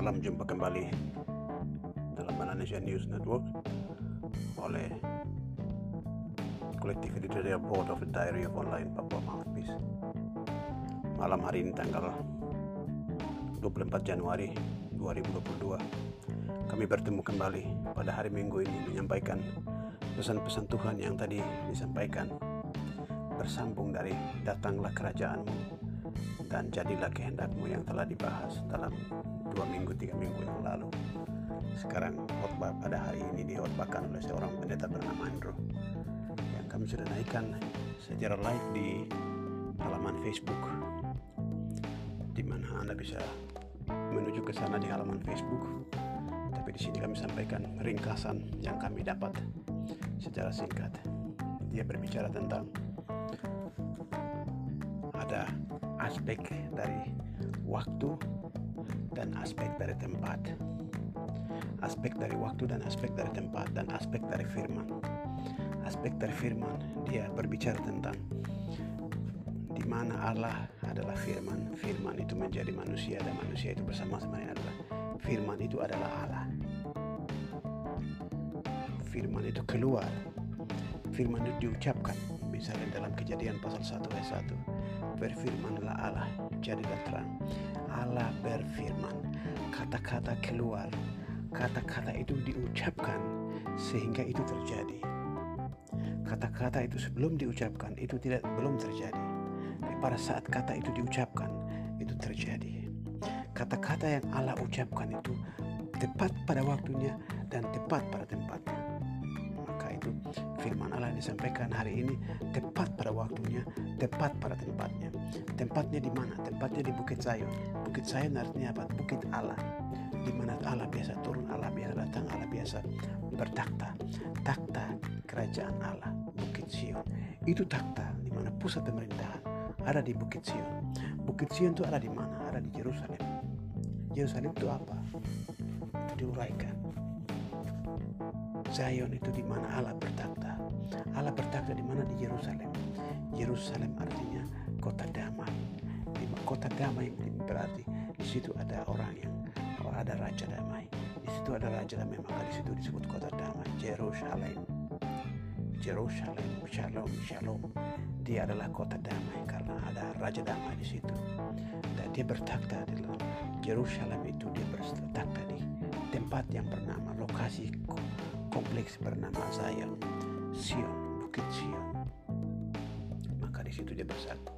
Salam jumpa kembali dalam Malaysia News Network oleh kolektif Editorial Board of the Diary of Online Papua Maldives. Malam hari ini tanggal 24 Januari 2022 kami bertemu kembali pada hari Minggu ini menyampaikan pesan-pesan Tuhan yang tadi disampaikan, bersambung dari datanglah kerajaanmu dan jadilah kehendakmu yang telah dibahas dalam 2-3 minggu yang lalu. Sekarang khotbah pada hari ini dihotbahkan oleh seorang pendeta bernama Andrew yang kami sudah naikkan secara live di halaman Facebook, di mana Anda bisa menuju ke sana di halaman Facebook. Tapi di sini kami sampaikan ringkasan yang kami dapat secara singkat. Dia berbicara tentang ada aspek dari waktu dan aspek dari tempat, aspek dari waktu dan aspek dari tempat, dan aspek dari firman. Aspek dari firman, dia berbicara tentang di mana Allah adalah firman, firman itu menjadi manusia, dan manusia itu bersama-sama dengan Allah. Firman itu adalah Allah. Firman itu keluar, firman itu diucapkan. Misalnya dalam Kejadian pasal 1 ayat 1, berfirmanlah Allah, jadilah terang. Allah berfirman, kata-kata keluar, kata-kata itu diucapkan sehingga itu terjadi. Kata-kata itu sebelum diucapkan itu belum terjadi. Pada saat kata itu diucapkan, itu terjadi. Kata-kata yang Allah ucapkan itu tepat pada waktunya dan tepat pada tempatnya. Firman Allah disampaikan hari ini tepat pada waktunya, tepat pada tempatnya. Tempatnya di mana? Tempatnya di Bukit Zion. Bukit Zion artinya apa? Bukit Allah. Di mana Allah biasa turun, Allah biasa datang, Allah biasa bertakhta. Takhta kerajaan Allah, Bukit Zion. Itu takhta di mana pusat pemerintahan ada di Bukit Zion. Bukit Zion itu ada di mana? Ada di Yerusalem. Yerusalem itu apa? Diuraikan. Zion itu di mana Allah bertakhta. Allah bertakhta di mana? Di Yerusalem. Yerusalem artinya kota damai. Di kota damai berarti di situ ada orang yang ada raja damai. Di situ ada raja damai, maka di situ disebut kota damai. Yerusalem. Yerusalem, Shalom, Shalom. Dia adalah kota damai karena ada raja damai di situ. Dan dia bertakhta di dalam Yerusalem itu, dia bertakhta di tempat yang bernama lokasi kompleks bernama Zion, Sion, Bukit Zion. Maka di situ dia bertakhta.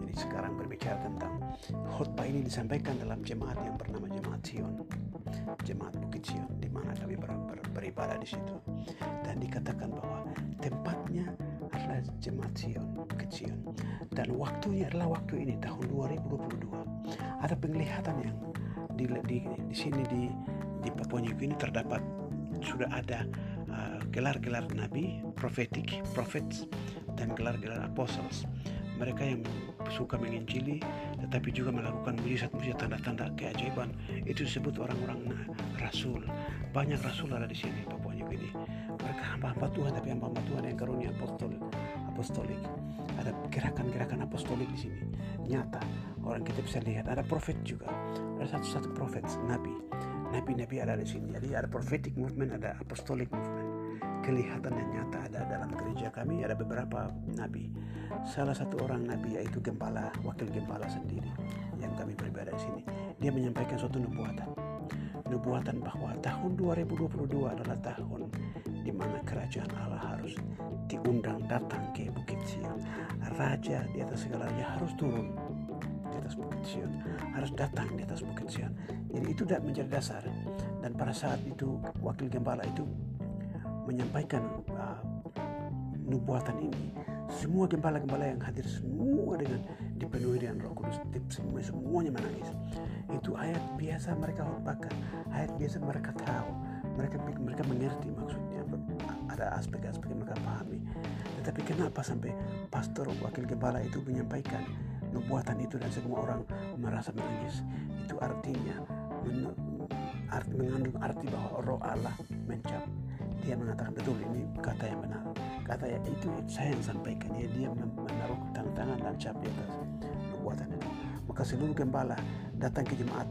Jadi sekarang berbicara tentang khotbah ini disampaikan dalam jemaat yang bernama Jemaat Sion, Jemaat Bukit Zion, di mana kami beribadah di situ. Dan dikatakan bahwa tempatnya adalah Jemaat Sion, Bukit Zion, dan waktunya adalah waktu ini tahun 2022. Ada penglihatan yang di sini di Papua New Guinea terdapat, sudah ada gelar-gelar nabi, prophetic prophets, dan gelar-gelar apostles. Mereka yang suka menginjili tetapi juga melakukan mujizat-mujizat, tanda-tanda keajaiban, itu disebut orang-orang rasul. Banyak rasul ada di sini Papua New Guinea. Mereka hamba-hamba Tuhan, tapi hamba-hamba Tuhan yang karunia apostolik. Ada gerakan-gerakan apostolik di sini nyata, orang kita bisa lihat. Ada profet juga, ada satu-satu profet, nabi ada di sini. Jadi ada prophetic movement, ada apostolic movement. Kelihatan dan nyata ada dalam gereja kami, ada beberapa nabi. Salah satu orang nabi yaitu gembala, wakil gembala sendiri yang kami beribadah di sini. Dia menyampaikan suatu nubuatan bahwa tahun 2022 adalah tahun di mana kerajaan Allah harus diundang datang ke Bukit Zion. Raja di atas segalanya harus turun di atas Bukit Zion, harus datang di atas Bukit Zion. Jadi itu tidak menjadi dasar. Dan pada saat itu wakil gembala itu menyampaikan nubuatan ini. Semua gembala-gembala yang hadir semua dengan dipenuhi dengan Roh Kudus, semuanya menangis. Itu ayat biasa mereka khotbahkan, ayat biasa mereka tahu, mereka mengerti maksudnya, ada aspek-aspek yang mereka pahami. Tetapi kenapa sampai pastor wakil gembala itu menyampaikan nubuatan itu dan semua orang merasa menangis? Itu artinya mengandung arti bahwa Roh Allah mencap. Dia mengatakan betul, ini kata yang benar, kata yang itu saya yang sampaikan. Ya, dia menaruh tangan dan cap di atas nubuatan itu. Maka seluruh gembala datang ke jemaat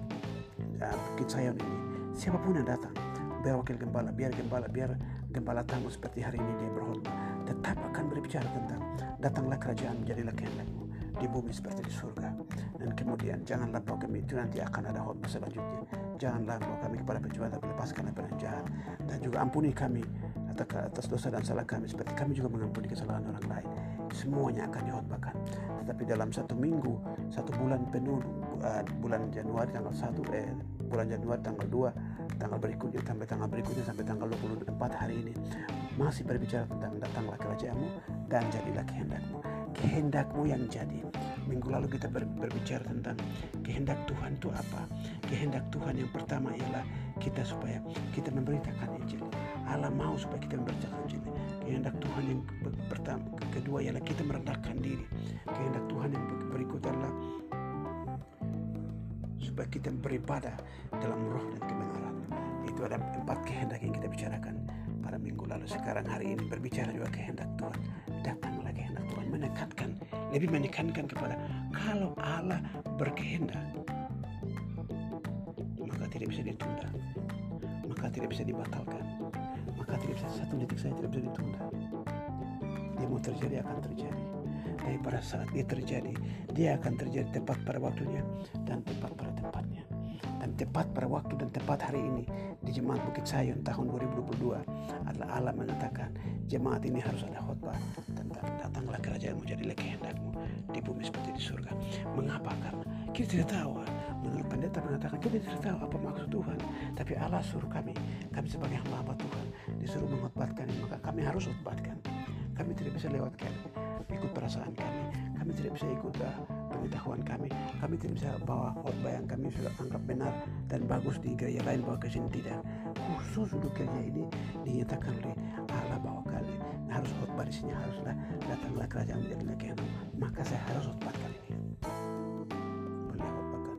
Bukit Zion ini, siapapun yang datang, biar wakil gembala, biar gembala tamu seperti hari ini dia berkhutbah, tetap akan berbicara tentang datanglah kerajaan, menjadilah kehendakmu di bumi seperti di surga. Dan kemudian janganlah bawa kami, itu nanti akan ada khutbah selanjutnya, janganlah bawa kami kepada pencobaan tapi lepaskanlah dari jahat, dan juga ampuni kami atas dosa dan salah kami seperti kami juga mengampuni kesalahan orang lain. Semuanya akan dihotbahkan. Tetapi dalam satu minggu, satu bulan penuh, bulan Januari tanggal 1, bulan Januari tanggal 2, tanggal berikutnya sampai tanggal 24 hari ini masih berbicara tentang datanglah kerajaanmu dan jadilah kehendakmu. Kehendakmu yang jadi. Minggu lalu kita berbicara tentang kehendak Tuhan itu apa. Kehendak Tuhan yang pertama ialah kita supaya kita memberitakan Injil. Allah mau supaya kita memberitakan Injil. Kehendak Tuhan yang pertama, kedua ialah kita merendahkan diri. Kehendak Tuhan yang berikut adalah supaya kita beribadah dalam roh dan kebenaran. Itu ada 4 kehendak yang kita bicarakan pada minggu lalu. Sekarang hari ini berbicara juga kehendak Tuhan. Datanglah kehendak Tuhan, menekankan, lebih menekankan kepada kalau Allah berkehendak, maka tidak bisa ditunda, maka tidak bisa dibatalkan, maka tidak bisa, satu detik saja tidak bisa ditunda. Dia mau terjadi akan terjadi, tapi pada saat dia terjadi, dia akan terjadi tepat pada waktunya dan tepat pada tempatnya. Dan tepat pada waktu dan tepat hari ini di Jemaat Bukit Zion tahun 2022 adalah Allah mengatakan jemaat ini harus ada khutbah tentang datanglah kerajaanmu, jadilah kehendakmu di bumi seperti di surga. Mengapa? Karena kita tidak tahu. Menurut pendeta mengatakan kita tidak tahu apa maksud Tuhan, tapi Allah suruh kami sebagai hamba Tuhan disuruh mengkhotbahkan, maka kami harus khotbahkan. Kami tidak bisa lewatkan ikut perasaan kami tidak bisa ikut pengetahuan kami tidak bisa bawa khotbah yang kami sudah anggap benar dan bagus di gereja lain bawa ke sini. Tidak, khusus untuk gereja ini dinyatakan oleh Allah bahwa kami harus khotbah di sini, haruslah datanglah kerajaan menjadilah kehendak, maka saya harus khotbah kali ini. Boleh khotbahkan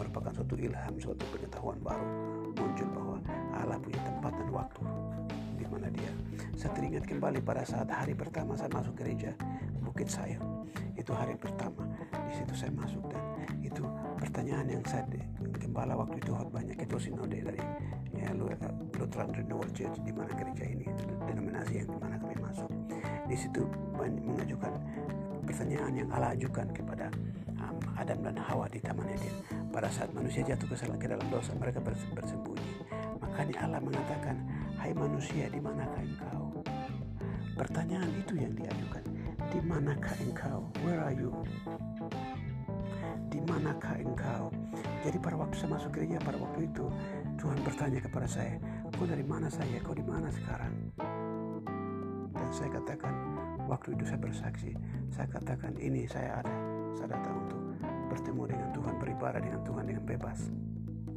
merupakan suatu ilham, suatu pengetahuan baru muncul bahwa Allah punya tempat dan waktu di mana dia. Saya teringat kembali pada saat hari pertama saya masuk gereja Bukit Zion. Itu hari pertama di situ saya masuk, dan itu pertanyaan yang saya gembala waktu itu khotbahnya Ketua Sinode dari Lutheran Renewal Church, di mana gereja ini denominasi yang di mana kami masuk. Di situ mengajukan pertanyaan yang Allah ajukan kepada Adam dan Hawa di Taman Eden. Pada saat manusia jatuh ke dalam dosa, mereka bersembunyi. Makanya Allah mengatakan, hai manusia, di manakah engkau? Pertanyaan itu yang diajukan. Di manakah engkau? Where are you? Di manakah engkau? Jadi pada waktu saya masuk gereja pada waktu itu, Tuhan bertanya kepada saya, kau dari mana saya? Kau di mana sekarang? Dan saya katakan, waktu itu saya bersaksi. Saya katakan, ini saya ada. Saya datang untuk bertemu dengan Tuhan, beribadah dengan Tuhan dengan bebas.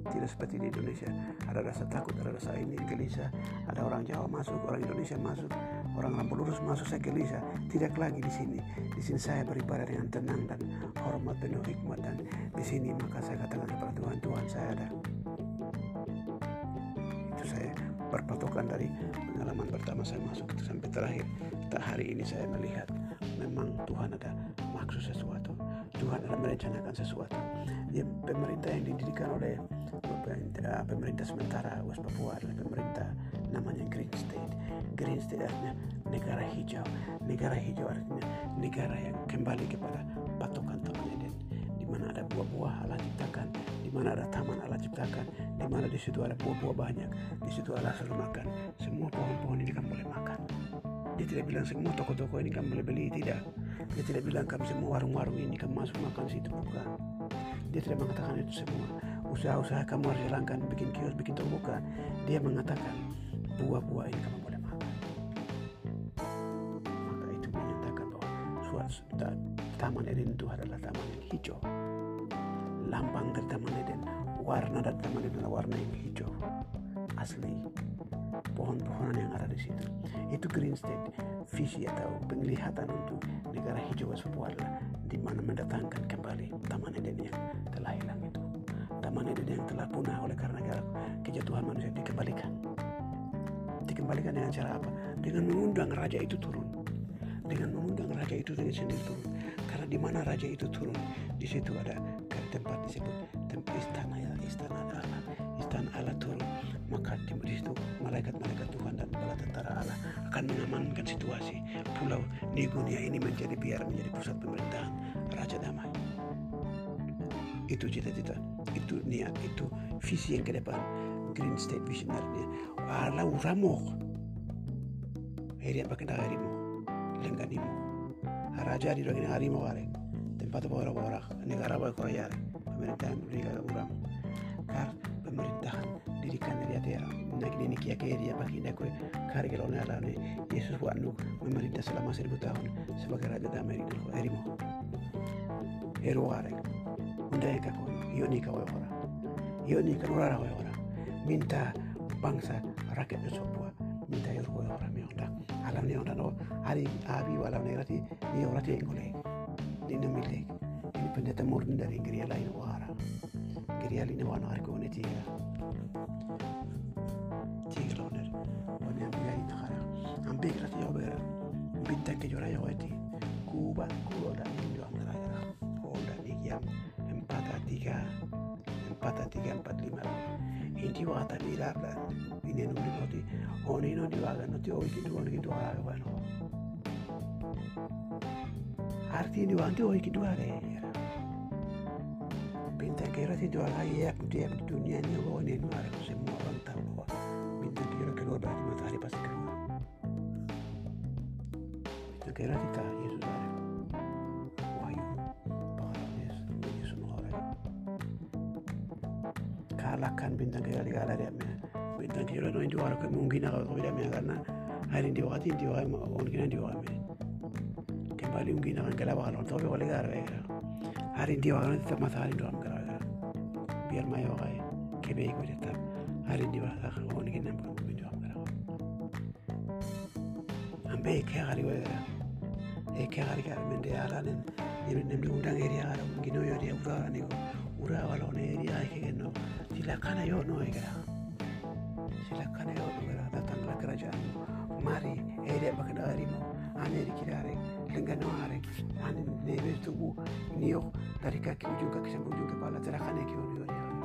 Tidak seperti di Indonesia, ada rasa takut, ada rasa ini gelisah, ada orang Jawa masuk, orang Indonesia masuk, orang Lampung lurus masuk, saya gelisah. Tidak lagi di sini. Di sini saya beribadah dengan tenang dan hormat penuh hikmat, dan di sini maka saya katakan kepada Tuhan, Tuhan saya ada. Itu saya berpatokan dari pengalaman pertama saya masuk itu sampai terakhir. Hari ini saya melihat memang Tuhan ada maksud sesuatu. Tuhan ada merencanakan sesuatu. Ya, pemerintah yang didirikan oleh pemerintah sementara West Papua adalah pemerintah namanya Green State. Green State artinya negara hijau. Negara hijau artinya negara yang kembali kepada patokan Taman Eden, di mana ada buah-buah Allah ciptakan, di mana ada taman Allah ciptakan, di mana di situ ada buah-buah banyak, di situ Allah selalu makan. Semua pohon-pohon ini kamu boleh makan. Dia tidak bilang semua toko-toko ini kamu boleh beli, tidak. Dia tidak bilang kamu semua warung-warung ini kamu masuk makan situ, bukan. Dia tidak mengatakan itu semua. Usaha-usaha kamu harus jalankan, bikin kios, bikin toko, bukan. Dia mengatakan buah-buah ini kamu boleh makan. Maka itu menyatakan bahwa Taman Eden itu adalah taman yang hijau. Lambang dari Taman Eden, warna dari Taman Eden adalah warna yang hijau asli. Pohon-pohonan yang ada di situ. Itu Green State. Visi atau penglihatan untuk negara hijau sebuah adalah di mana mendatangkan kembali Taman Eden yang telah hilang itu. Taman Eden yang telah punah oleh karena kejatuhan manusia dikembalikan. Dikembalikan dengan cara apa? Dengan mengundang raja itu turun. Dengan mengundang raja itu sendiri turun. Karena di mana raja itu turun, di situ ada tempat disebut itu istana, ya, istana Allah turun. Maka di situ malaikat-malaikat Tuhan dan bala tentara Allah akan mengamankan situasi pulau Nigunia ini menjadi pusat pemerintahan Raja Damai. Itu cita-cita, itu niat, itu visi yang ke depan Green State Visionary. Barla Uramo, herian pakai daharimu, lenganimu, raja di dunia harimu kare, tempat orang-orang negara berkoyar pemerintahan Barla Uramo. Kar pemerintahan dirikan dari atas negeri ini kia kaya baginda kue kargelone alane Yesus wanu memerintah selama 1000 tahun sebagai Raja Damai di dunia harimu. Hero kare. Mereka kau, Yonika orang orang, minta bangsa rakyat Papua, minta orang minta alam ni orang orang hari abi alam negeri ni orang yang golek, ni nama milik, ini pendeta murni dari geria lain orang, geria lain orang aku ni tiga orang, orang yang biar itu cara, ambil kerja yang berat, minta kejuaraan yang hati, kuba kuda ni jual negara, kuda ni kiam. 4-3-4-5 Hindi wakata ni Larlan Ini nuri noti Oni no diwaga noti Owi kitu wani kitu wala wano Arti ni wanti owi kitu wale Pinta kira ti duala Yak tiap dunia ni Oni nuara semua orang tahu bahwa Pinta kira keluar berarti matahari pasti keluar Pinta kira ti tahu Yesus ada kalahkan bintang kira di kalah dia. Bintang kira itu orang mungkin kalau tidak karena hari diwati mungkin diwati. Kembali mungkin akan kalah balon tapi boleh kalah. Hari diwati tetap matahari dalam kalah. Biar mayo gay kebeg tetap hari diwati akan mungkin dalam kalah. Ambil hari wala. Hari kalah menderalan. Ini diundang area ada mungkin yo dia udah nego. Ura balon area keno. Silakan ayo no era datanglah kerajaanmu. Mari area bakdarimu. Ane dikirare, lengan noare. Ane nebestubu niok dari kaki ujung kepala silakan ayo no era.